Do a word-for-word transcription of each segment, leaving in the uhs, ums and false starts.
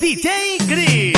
D J Crist.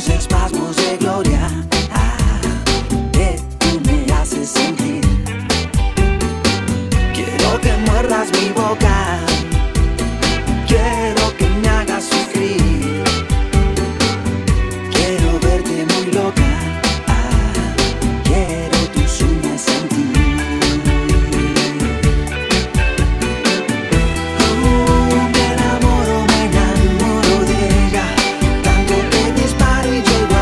tus espasmos de gloria, ah, que tú me haces sentir. Quiero que muerdas mi boca, quiero que me hagas sufrir. Quiero verte muy loca, ah, quiero tus uñas sentir. Uh, me enamoro, me enamoro de ella, tanto te disparo y yo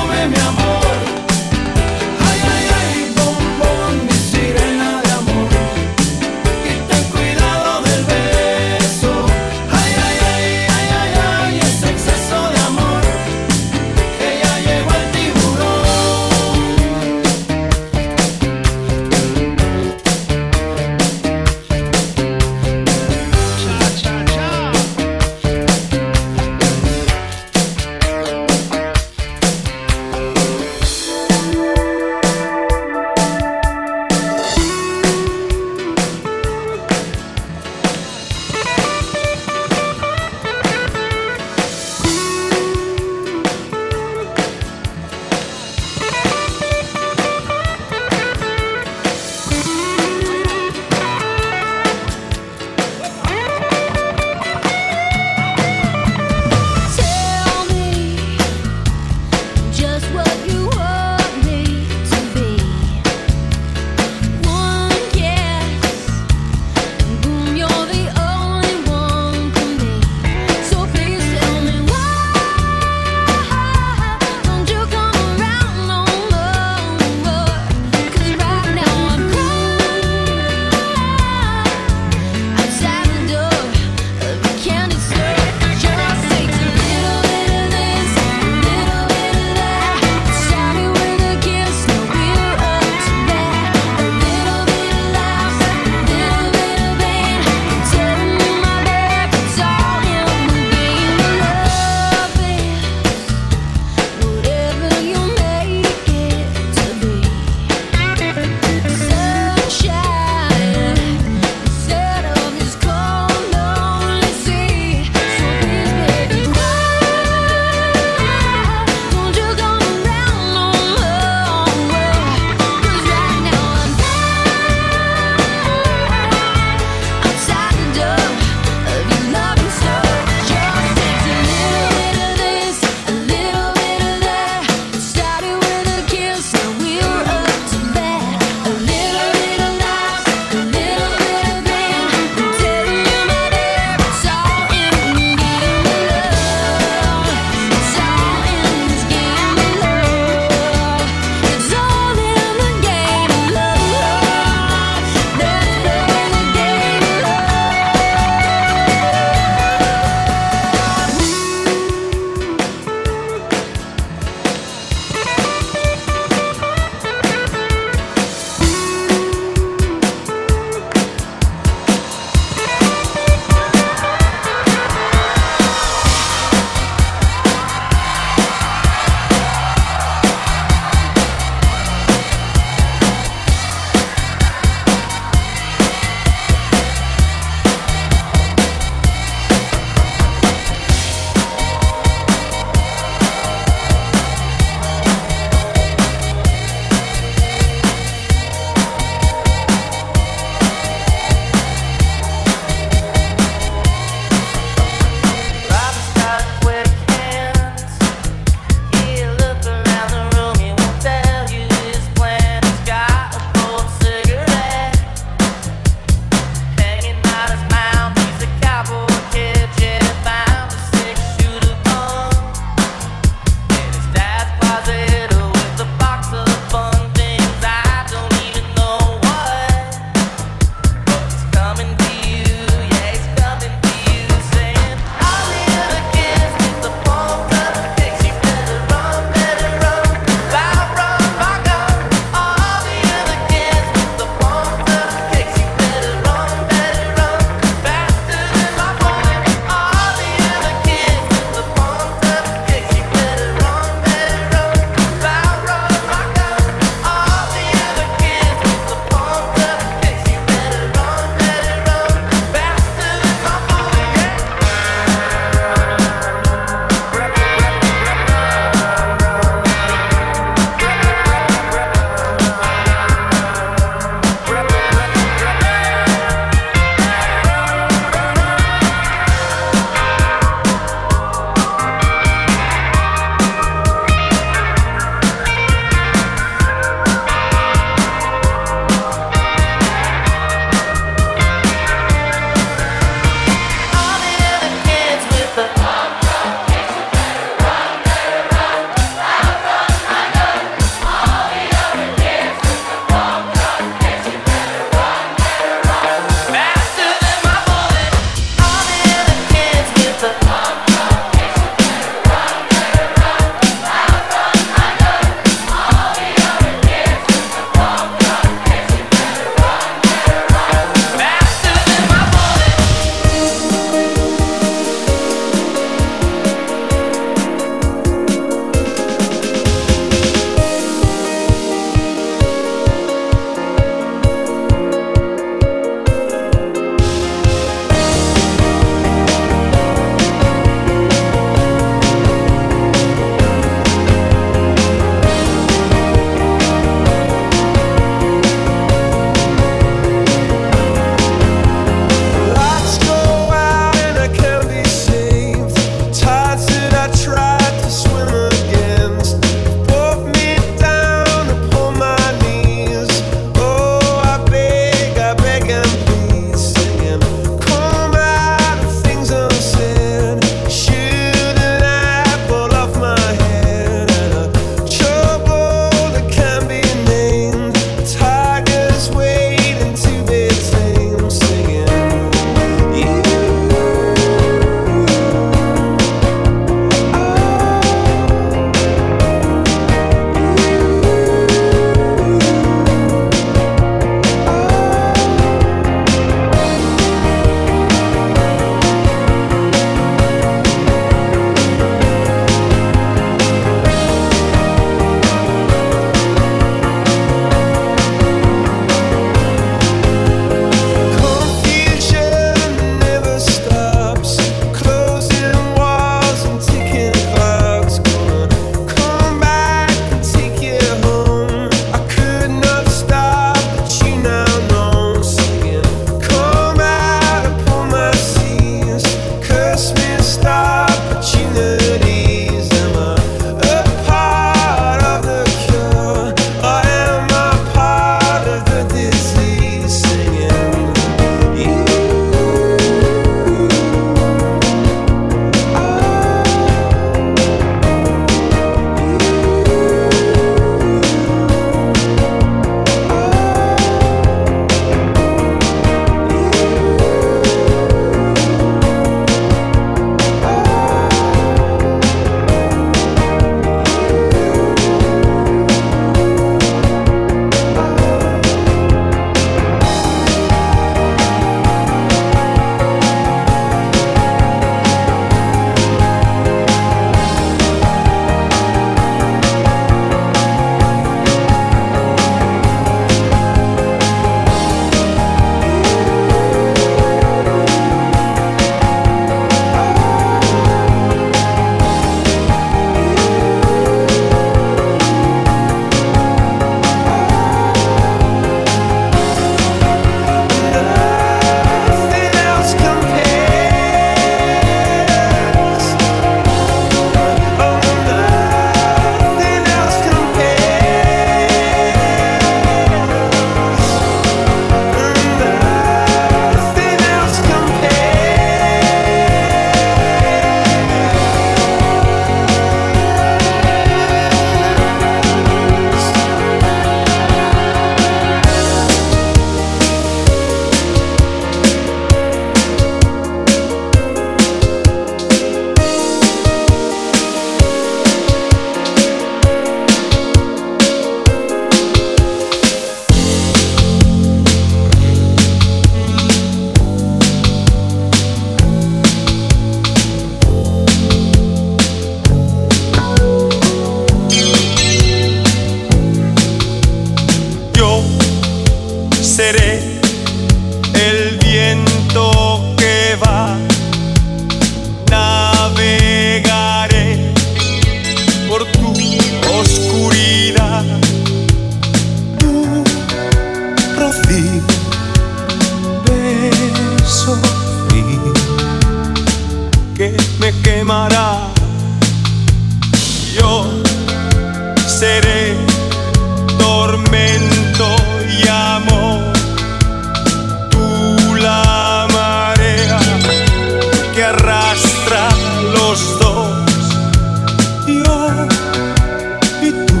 Y tú,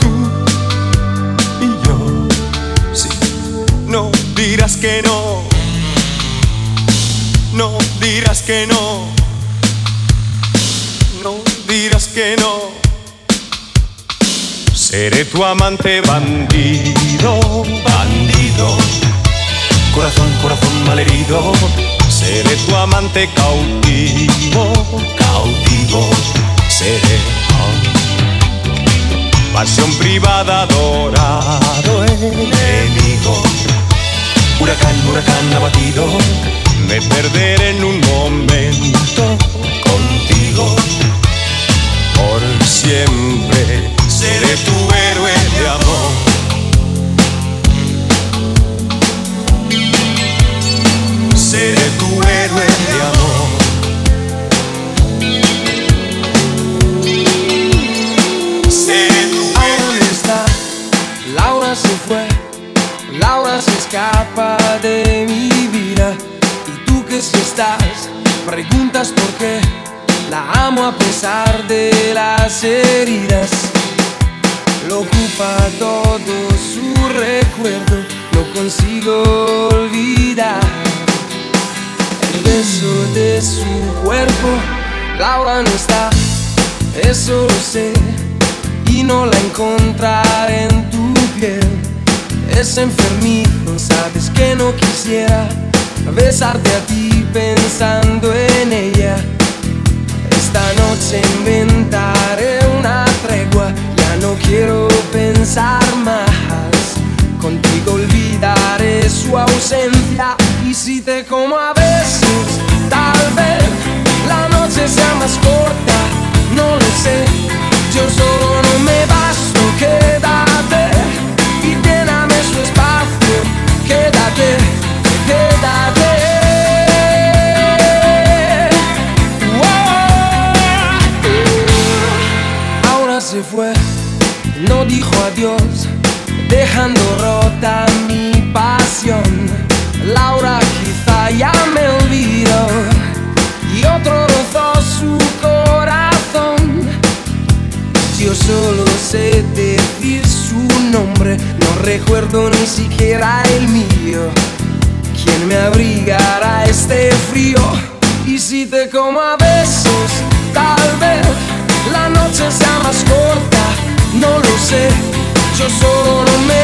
tú y yo. Sí, no dirás que no. No dirás que no. No dirás que no. Seré tu amante bandido, bandido. Corazón, corazón malherido. Seré tu amante cautivo, cautivo. Seré oh. Pasión privada, dorado enemigo. Huracán, huracán abatido. Me perderé en un momento contigo. Por siempre seré tu héroe de amor. Seré tu héroe de amor. Seré tu héroe. Ahí está, Laura se fue, Laura se escapa de mi vida. Y tú que si estás, preguntas por qué. La amo a pesar de las heridas. Lo ocupa todo su recuerdo. No consigo olvidar el beso de su cuerpo. Laura no está, eso lo sé. Y no la encontraré en tu piel. Es enfermizo, sabes que no quisiera besarte a ti pensando en ella. Esta noche inventaré una tregua. Ya no quiero pensar más. Contigo olvidaré su ausencia. Y si te como a besos, tal vez la noche sea más corta. No lo sé, yo solo no me basto. Quédate y lléname su espacio. Quédate, quédate. Se fue, no dijo adiós, dejando rota mi pasión. Laura quizá ya me olvidó y otro rozó su corazón. Yo solo sé decir su nombre, no recuerdo ni siquiera el mío. ¿Quién me abrigará este frío? Y si te como a besos, tal vez la noche sea más corta, no lo sé, yo solo no me